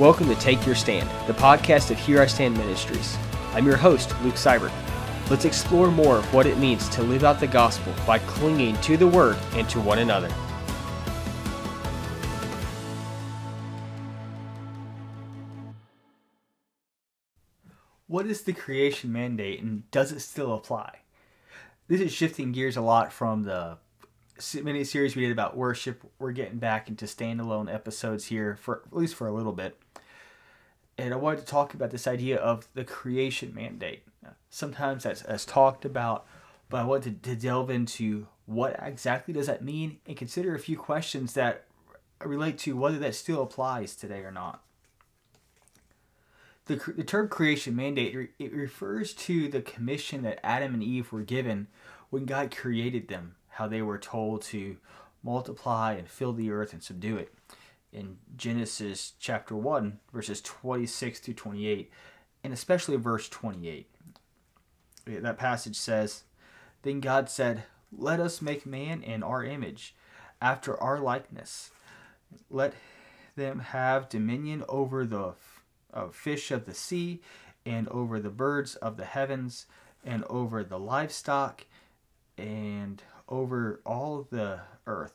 Welcome to Take Your Stand, the podcast of Here I Stand Ministries. I'm your host, Luke Seibert. Let's explore more of what it means to live out the gospel by clinging to the Word and to one another. What is the creation mandate, and does it still apply? This is shifting gears a lot from the mini-series we did about worship. We're getting back into standalone episodes here, for at least for a little bit. And I wanted to talk about this idea of the creation mandate. Sometimes that's talked about, but I wanted to delve into what exactly does that mean and consider a few questions that relate to whether that still applies today or not. The term creation mandate, it refers to the commission that Adam and Eve were given when God created them, how they were told to multiply and fill the earth and subdue it. In Genesis chapter 1, verses 26 through 28, and especially verse 28. That passage says, "Then God said, 'Let us make man in our image, after our likeness. Let them have dominion over the fish of the sea, and over the birds of the heavens, and over the livestock, and over all the earth,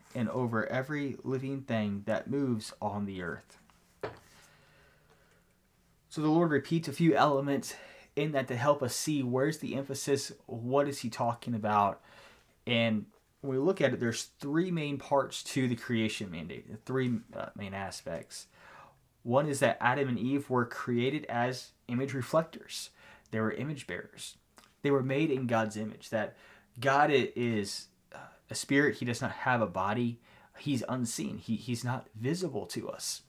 and over every living thing that moves on the earth.'" So the Lord repeats a few elements in that to help us see where's the emphasis, what is he talking about. And when we look at it, there's three main parts to the creation mandate, three main aspects. One is that Adam and Eve were created as image reflectors. They were image bearers. They were made in God's image. That God is a spirit. He does not have a body. He's unseen. He's not visible to us.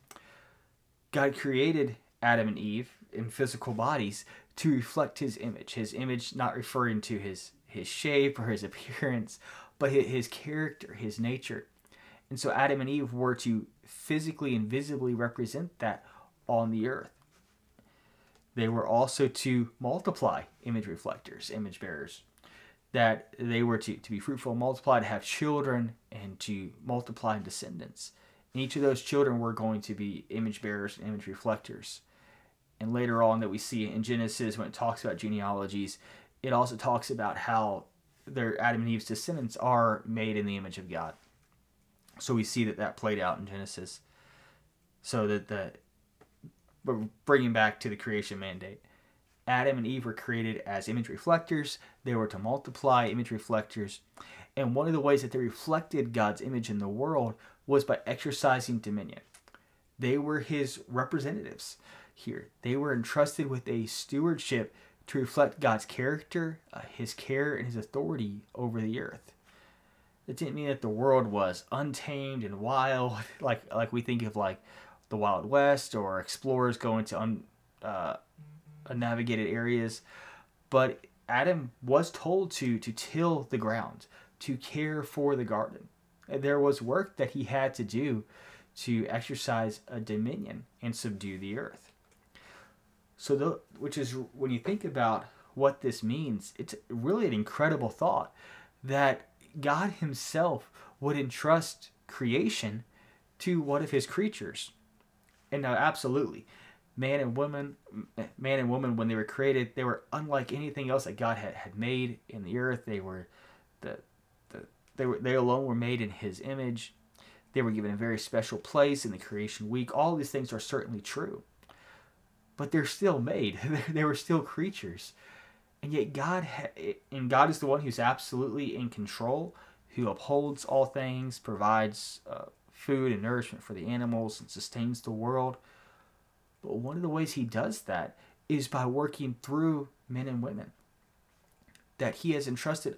God created Adam and Eve in physical bodies to reflect his image. His image, not referring to his shape or his appearance, but his character, his nature. And so Adam and Eve were to physically and visibly represent that on the earth. They were also to multiply, image reflectors, image bearers, that they were to be fruitful, multiply, to have children, and to multiply in descendants. And each of those children were going to be image bearers and image reflectors. And later on that we see in Genesis, when it talks about genealogies, it also talks about how their Adam and Eve's descendants are made in the image of God. So we see that played out in Genesis. So that bringing back to the creation mandate, Adam and Eve were created as image reflectors. They were to multiply, image reflectors. And one of the ways that they reflected God's image in the world was by exercising dominion. They were his representatives here. They were entrusted with a stewardship to reflect God's character, his care, and his authority over the earth. It didn't mean that the world was untamed and wild, like we think of like the Wild West or explorers going to unnavigated areas. But Adam was told to till the ground, to care for the garden. And there was work that he had to do to exercise a dominion and subdue the earth. So, which is, when you think about what this means, it's really an incredible thought that God himself would entrust creation to one of his creatures. And now, absolutely, man and woman, when they were created, they were unlike anything else that God had made in the earth. They were they alone were made in his image. They were given a very special place in the creation week. All these things are certainly true, but they're still made. They were still creatures. And yet God is the one who's absolutely in control, who upholds all things, provides food and nourishment for the animals, and sustains the world. But one of the ways he does that is by working through men and women. That he has entrusted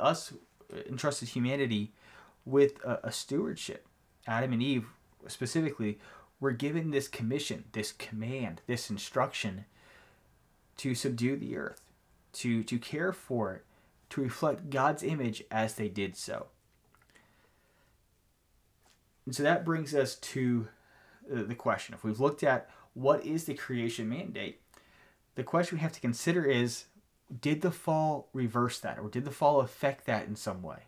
humanity with a stewardship. Adam and Eve specifically were given this commission, this command, this instruction to subdue the earth, to care for it, to reflect God's image as they did so. And so that brings us to the question. If we've looked at what is the creation mandate, the question we have to consider is, did the fall reverse that, or did the fall affect that in some way?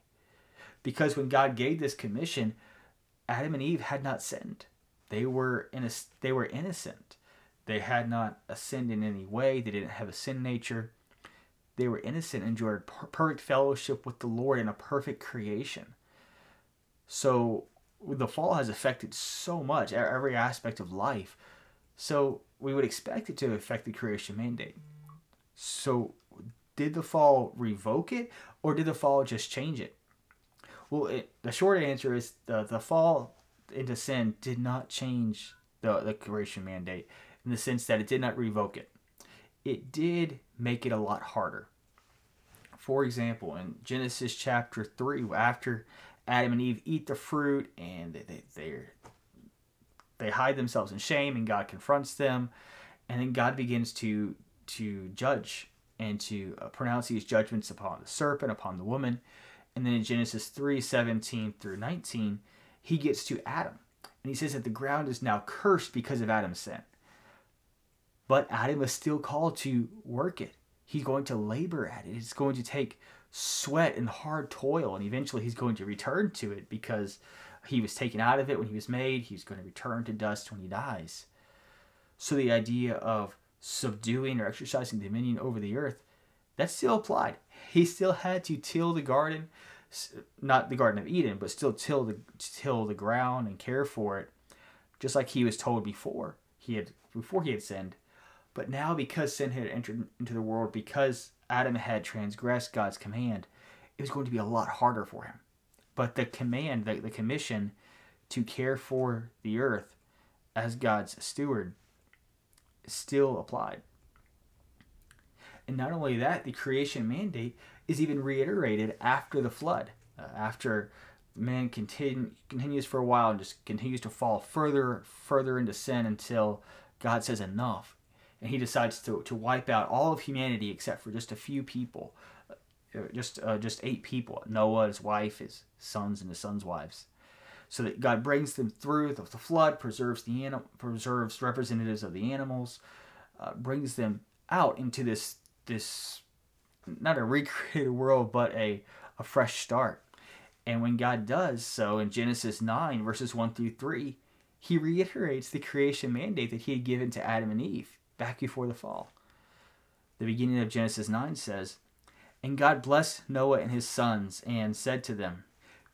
Because when God gave this commission, Adam and Eve had not sinned. They were innocent. They had not sinned in any way. They didn't have a sin nature. They were innocent, enjoyed perfect fellowship with the Lord in a perfect creation. So the fall has affected so much, every aspect of life. So we would expect it to affect the creation mandate. So did the fall revoke it, or did the fall just change it? Well, the short answer is the fall into sin did not change the creation mandate in the sense that it did not revoke it. It did make it a lot harder. For example, in Genesis chapter 3, after Adam and Eve eat the fruit and they hide themselves in shame, and God confronts them, and then God begins to judge and to pronounce these judgments upon the serpent, upon the woman. And then in Genesis 3:17-19, he gets to Adam, and he says that the ground is now cursed because of Adam's sin. But Adam is still called to work it. He's going to labor at it. It's going to take sweat and hard toil, and eventually he's going to return to it, because he was taken out of it when he was made. He's going to return to dust when he dies. So the idea of subduing or exercising dominion over the earth, that still applied. He still had to till the garden, not the Garden of Eden, but still till the ground and care for it, just like he was told before he had sinned. But now, because sin had entered into the world, because Adam had transgressed God's command, it was going to be a lot harder for him. But the command, the commission to care for the earth as God's steward still applied. And not only that, the creation mandate is even reiterated after the flood. After man continues for a while and just continues to fall further into sin until God says enough. And he decides to wipe out all of humanity except for just a few people, just 8 people, Noah, his wife, his sons, and his sons' wives. So that God brings them through the flood, preserves representatives of the animals, brings them out into this not a recreated world, but a fresh start. And when God does so, in Genesis 9:1-3, he reiterates the creation mandate that he had given to Adam and Eve back before the fall. The beginning of Genesis 9 says, "And God blessed Noah and his sons and said to them,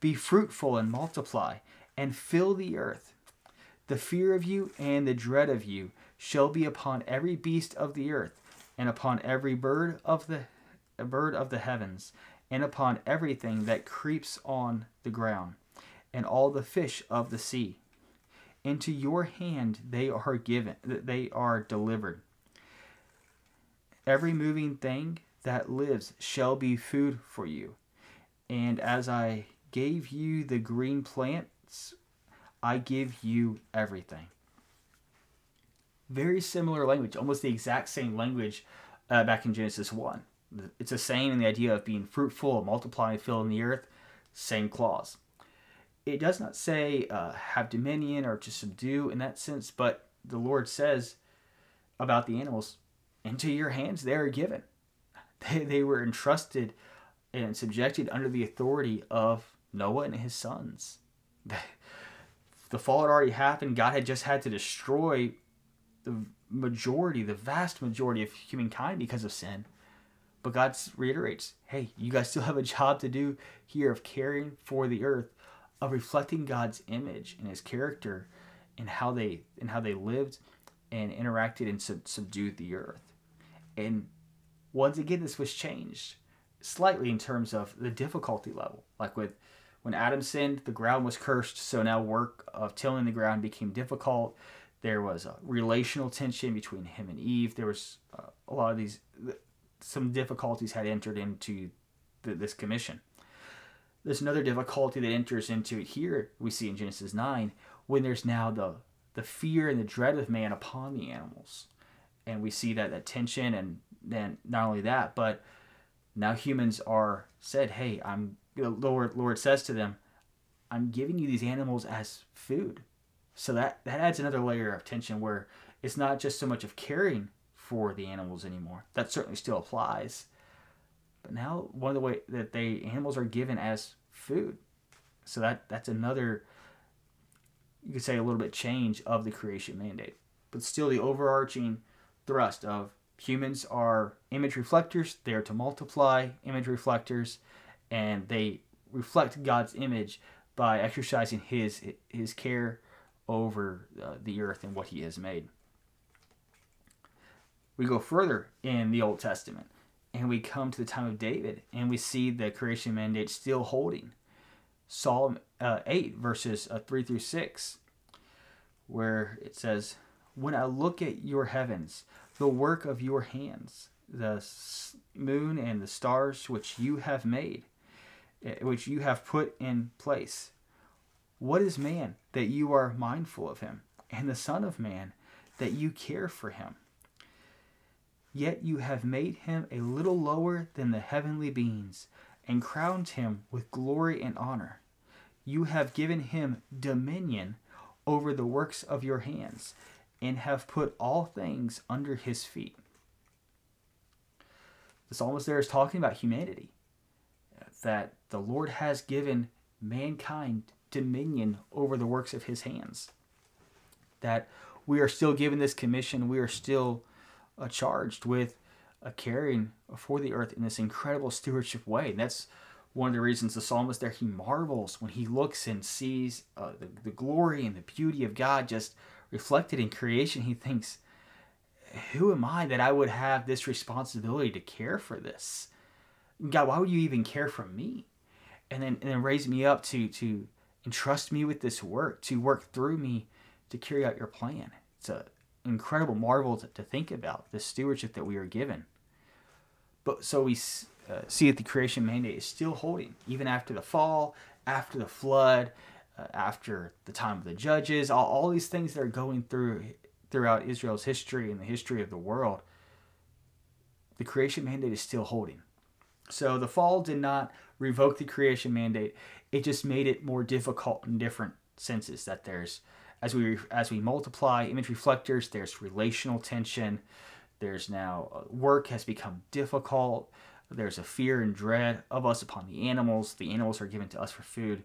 'Be fruitful and multiply and fill the earth. The fear of you and the dread of you shall be upon every beast of the earth and upon every bird of the heavens and upon everything that creeps on the ground and all the fish of the sea. Into your hand they are delivered. Every moving thing that lives shall be food for you. And as I gave you the green plants, I give you everything.'" Very similar language, almost the exact same language back in Genesis 1. It's the same in the idea of being fruitful, multiplying, filling the earth, same clause. It does not say have dominion or to subdue in that sense, but the Lord says about the animals, "Into your hands they are given." They were entrusted and subjected under the authority of Noah and his sons. The fall had already happened. God had just had to destroy the vast majority of humankind because of sin. But God reiterates, "Hey, you guys still have a job to do here of caring for the earth, of reflecting God's image and his character and how they lived and interacted and subdued the earth." And once again, this was changed slightly in terms of the difficulty level. Like when Adam sinned, the ground was cursed, so now work of tilling the ground became difficult. There was a relational tension between him and Eve. There was a lot of some difficulties had entered into this commission. There's another difficulty that enters into it here, we see in Genesis 9, when there's now the fear and the dread of man upon the animals. and we see that tension. And then not only that, but now humans are said, hey, the Lord says to them, I'm giving you these animals as food. So that adds another layer of tension where it's not just so much of caring for the animals anymore. That certainly still applies. But now one of the way that the animals are given as food. So that's another, you could say, a little bit change of the creation mandate. But still the overarching thrust of humans are image reflectors. They are to multiply image reflectors, and they reflect God's image by exercising his care over the earth and what he has made. We go further in the Old Testament, and we come to the time of David, and we see the creation mandate still holding. Psalm 8, verses 3 through 6, where it says, when I look at your heavens, the work of your hands, the moon and the stars which you have made, which you have put in place. What is man that you are mindful of him, and the son of man that you care for him? Yet you have made him a little lower than the heavenly beings, and crowned him with glory and honor. You have given him dominion over the works of your hands, and have put all things under his feet. The psalmist there is talking about humanity, that the Lord has given mankind dominion over the works of his hands, that we are still given this commission, we are still charged with caring for the earth in this incredible stewardship way. And that's one of the reasons the psalmist there, he marvels when he looks and sees the glory and the beauty of God just reflected in creation. He thinks, who am I that I would have this responsibility to care for this? God, why would you even care for me? And then raise me up to entrust me with this work, to work through me to carry out your plan. It's an incredible marvel to think about, the stewardship that we are given. But so we see that the creation mandate is still holding, even after the fall, after the flood, after the time of the judges, all these things that are going throughout Israel's history and the history of the world. The creation mandate is still holding. So the fall did not revoke the creation mandate. It just made it more difficult in different senses, that there's, as we multiply image reflectors, there's relational tension. There's now work has become difficult. There's a fear and dread of us upon the animals. The animals are given to us for food.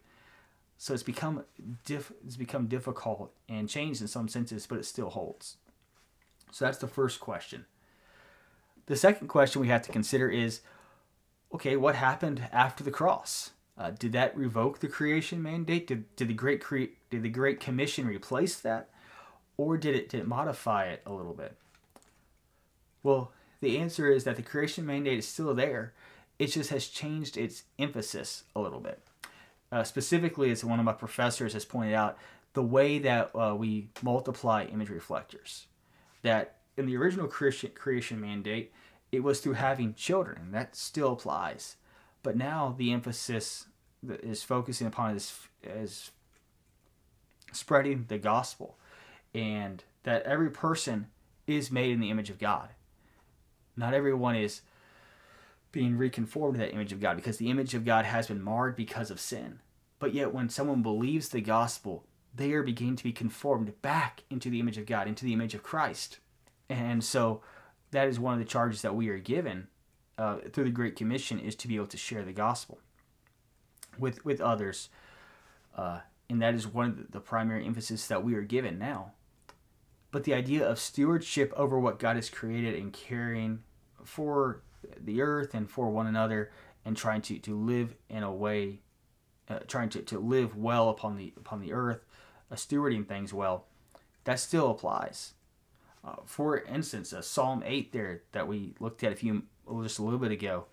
So it's become difficult and changed in some senses, but it still holds. So that's the first question. The second question we have to consider is, okay, what happened after the cross? Did that revoke the creation mandate? Did the Great Commission replace that, or did it modify it a little bit? Well, the answer is that the creation mandate is still there. It just has changed its emphasis a little bit. Specifically, as one of my professors has pointed out, the way that we multiply image reflectors. That in the original creation mandate, it was through having children, and that still applies. But now the emphasis is focusing upon this as spreading the gospel, and that every person is made in the image of God. Not everyone is being reconformed to that image of God, because the image of God has been marred because of sin. But yet when someone believes the gospel, they are beginning to be conformed back into the image of God, into the image of Christ. And so that is one of the charges that we are given through the Great Commission, is to be able to share the gospel with others. And that is one of the primary emphasis that we are given now. But the idea of stewardship over what God has created and caring for the earth and for one another, and trying to live in a way, trying to live well upon the earth, stewarding things well, that still applies. For instance, Psalm 8 there that we looked at just a little bit ago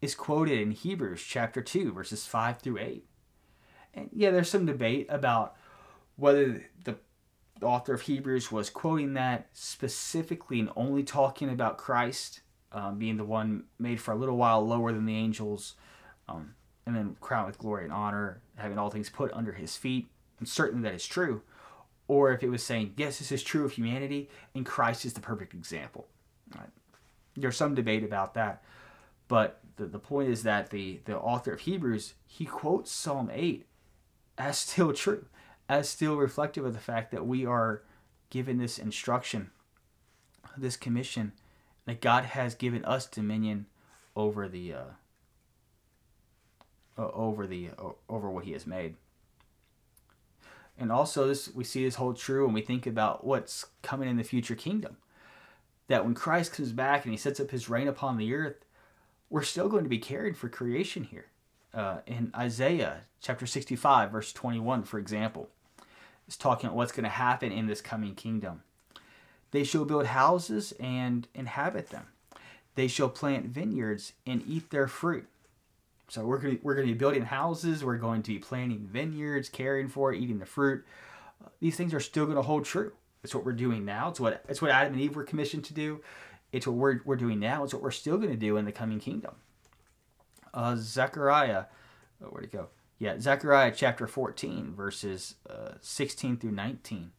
is quoted in Hebrews chapter 2, verses 5 through 8. And yeah, there's some debate about whether the author of Hebrews was quoting that specifically and only talking about Christ being the one made for a little while lower than the angels, and then crowned with glory and honor, having all things put under his feet. And certainly that is true. or if it was saying, yes, this is true of humanity, and Christ is the perfect example. Right? There's some debate about that, but the point is that the author of Hebrews, he quotes Psalm 8 as still true, as still reflective of the fact that we are given this instruction, this commission, that God has given us dominion over what He has made. And also, this, we see this hold true when we think about what's coming in the future kingdom. That when Christ comes back and He sets up His reign upon the earth, we're still going to be caring for creation here. In Isaiah chapter 65, verse 21, for example, it's talking about what's going to happen in this coming kingdom. They shall build houses and inhabit them. They shall plant vineyards and eat their fruit. So we're going to be building houses, we're going to be planting vineyards, caring for it, eating the fruit. These things are still going to hold true. It's what we're doing now. It's what Adam and Eve were commissioned to do. It's what we're doing now. It's what we're still going to do in the coming kingdom. Zechariah chapter 14, verses 16 through 19,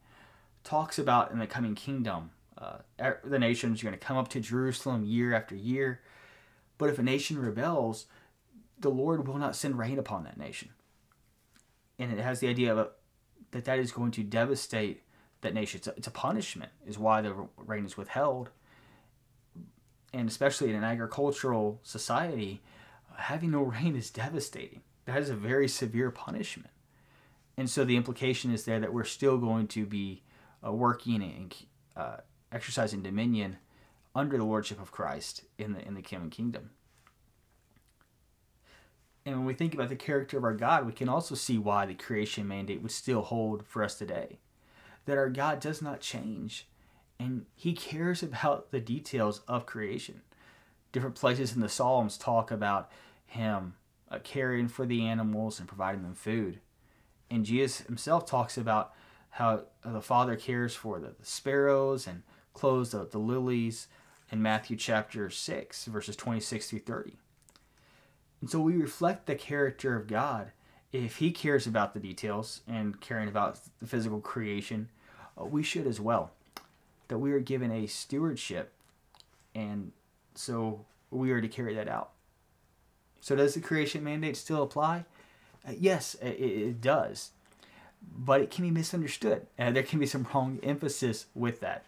talks about in the coming kingdom, the nations are going to come up to Jerusalem year after year. But if a nation rebels, the Lord will not send rain upon that nation. And it has the idea of that is going to devastate that nation. It's a punishment, is why the rain is withheld. And especially in an agricultural society, having no rain is devastating. That is a very severe punishment. And so the implication is there that we're still going to be working and exercising dominion under the lordship of Christ in the coming kingdom. And when we think about the character of our God, we can also see why the creation mandate would still hold for us today. That our God does not change, and He cares about the details of creation. Different places in the Psalms talk about Him caring for the animals and providing them food. And Jesus Himself talks about how the Father cares for the sparrows and clothes the lilies in Matthew chapter 6, verses 26 through 30. And so we reflect the character of God. If He cares about the details and caring about the physical creation, we should as well. That we are given a stewardship, and so we are to carry that out. So does the creation mandate still apply? Yes, it does. But it can be misunderstood. There can be some wrong emphasis with that.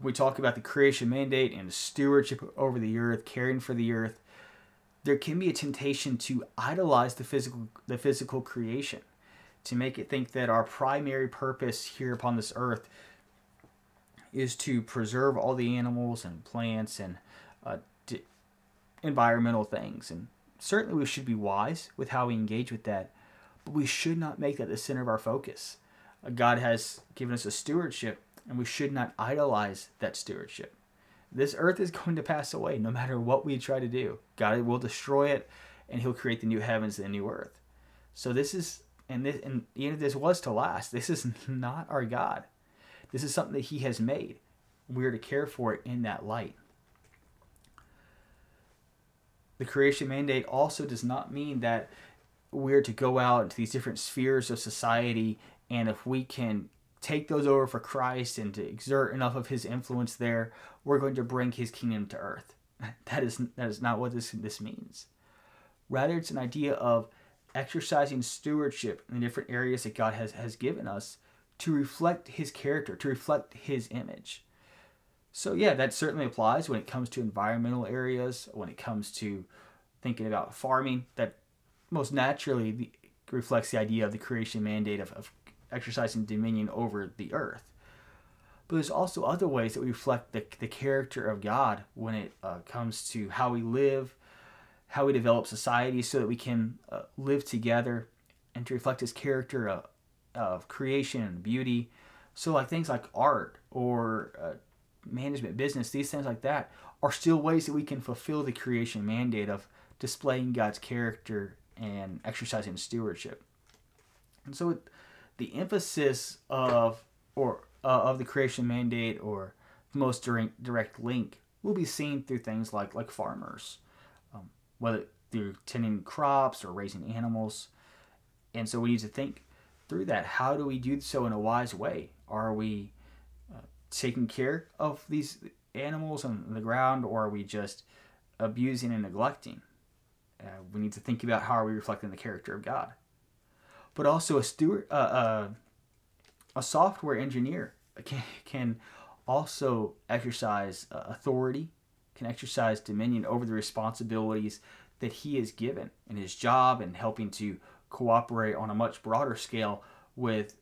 We talk about the creation mandate and the stewardship over the earth, caring for the earth. There can be a temptation to idolize the physical creation, to make it think that our primary purpose here upon this earth is to preserve all the animals and plants and environmental things. And certainly we should be wise with how we engage with that, but we should not make that the center of our focus. God has given us a stewardship, and we should not idolize that stewardship. This earth is going to pass away no matter what we try to do. God will destroy it, and He'll create the new heavens and the new earth. So and even if this was to last, this is not our God. This is something that He has made. We are to care for it in that light. The creation mandate also does not mean that we're to go out into these different spheres of society, and if we can take those over for Christ and to exert enough of His influence there, we're going to bring His kingdom to earth. That is not what this means. Rather, it's an idea of exercising stewardship in the different areas that God has given us to reflect His character, to reflect His image. So yeah, that certainly applies when it comes to environmental areas, when it comes to thinking about farming. That most naturally reflects the idea of the creation mandate of exercising dominion over the earth. But there's also other ways that we reflect the character of God when it comes to how we live, how we develop society so that we can live together, and to reflect His character of creation and beauty. So like things like art or management, business, these things like that are still ways that we can fulfill the creation mandate of displaying God's character and exercising stewardship. And so the emphasis of the creation mandate, or the most direct link, will be seen through things like farmers, whether through tending crops or raising animals. And so we need to think through that. How do we do so in a wise way? Are we taking care of these animals on the ground, or are we just abusing and neglecting? We need to think about how are we reflecting the character of God. But also a software engineer can also exercise authority, can exercise dominion over the responsibilities that he is given in his job, and helping to cooperate on a much broader scale with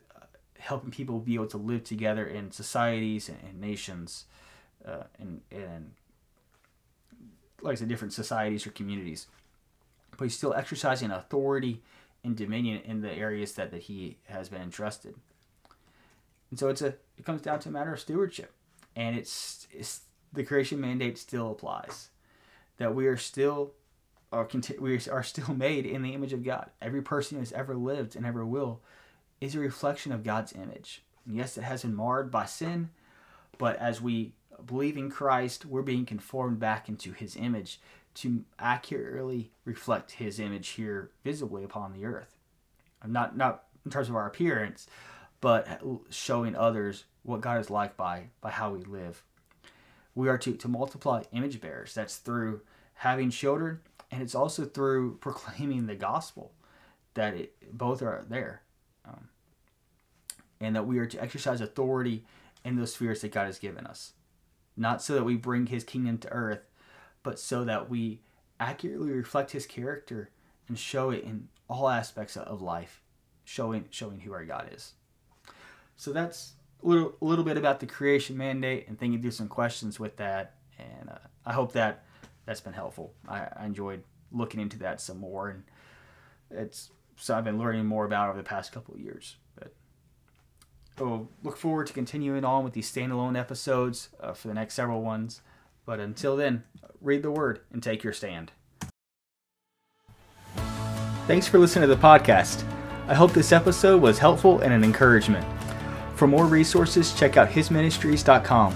helping people be able to live together in societies and nations and like I said, different societies or communities. But he's still exercising authority and dominion in the areas that he has been entrusted. And so it comes down to a matter of stewardship, and it's the creation mandate still applies, that we are still made in the image of God. Every person who has ever lived and ever will is a reflection of God's image. And yes, it has been marred by sin, but as we believe in Christ, we're being conformed back into His image to accurately reflect His image here visibly upon the earth. Not in terms of our appearance, but showing others what God is like by how we live. We are to multiply image bearers. That's through having children, and it's also through proclaiming the gospel, that both are there. And that we are to exercise authority in those spheres that God has given us. Not so that we bring His kingdom to earth, but so that we accurately reflect His character and show it in all aspects of life, showing who our God is. So that's a little bit about the creation mandate, and thinking through some questions with that. And I hope that's been helpful. I enjoyed looking into that some more, and so I've been learning more about over the past couple of years. But I'll look forward to continuing on with these standalone episodes for the next several ones. But until then, read the Word and take your stand. Thanks for listening to the podcast. I hope this episode was helpful and an encouragement. For more resources, check out hisministries.com.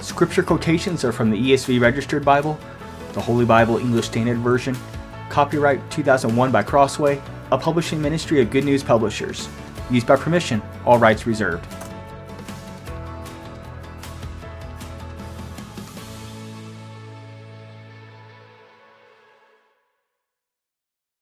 Scripture quotations are from the ESV Registered Bible, the Holy Bible English Standard Version, copyright 2001 by Crossway, a publishing ministry of Good News Publishers. Used by permission, all rights reserved.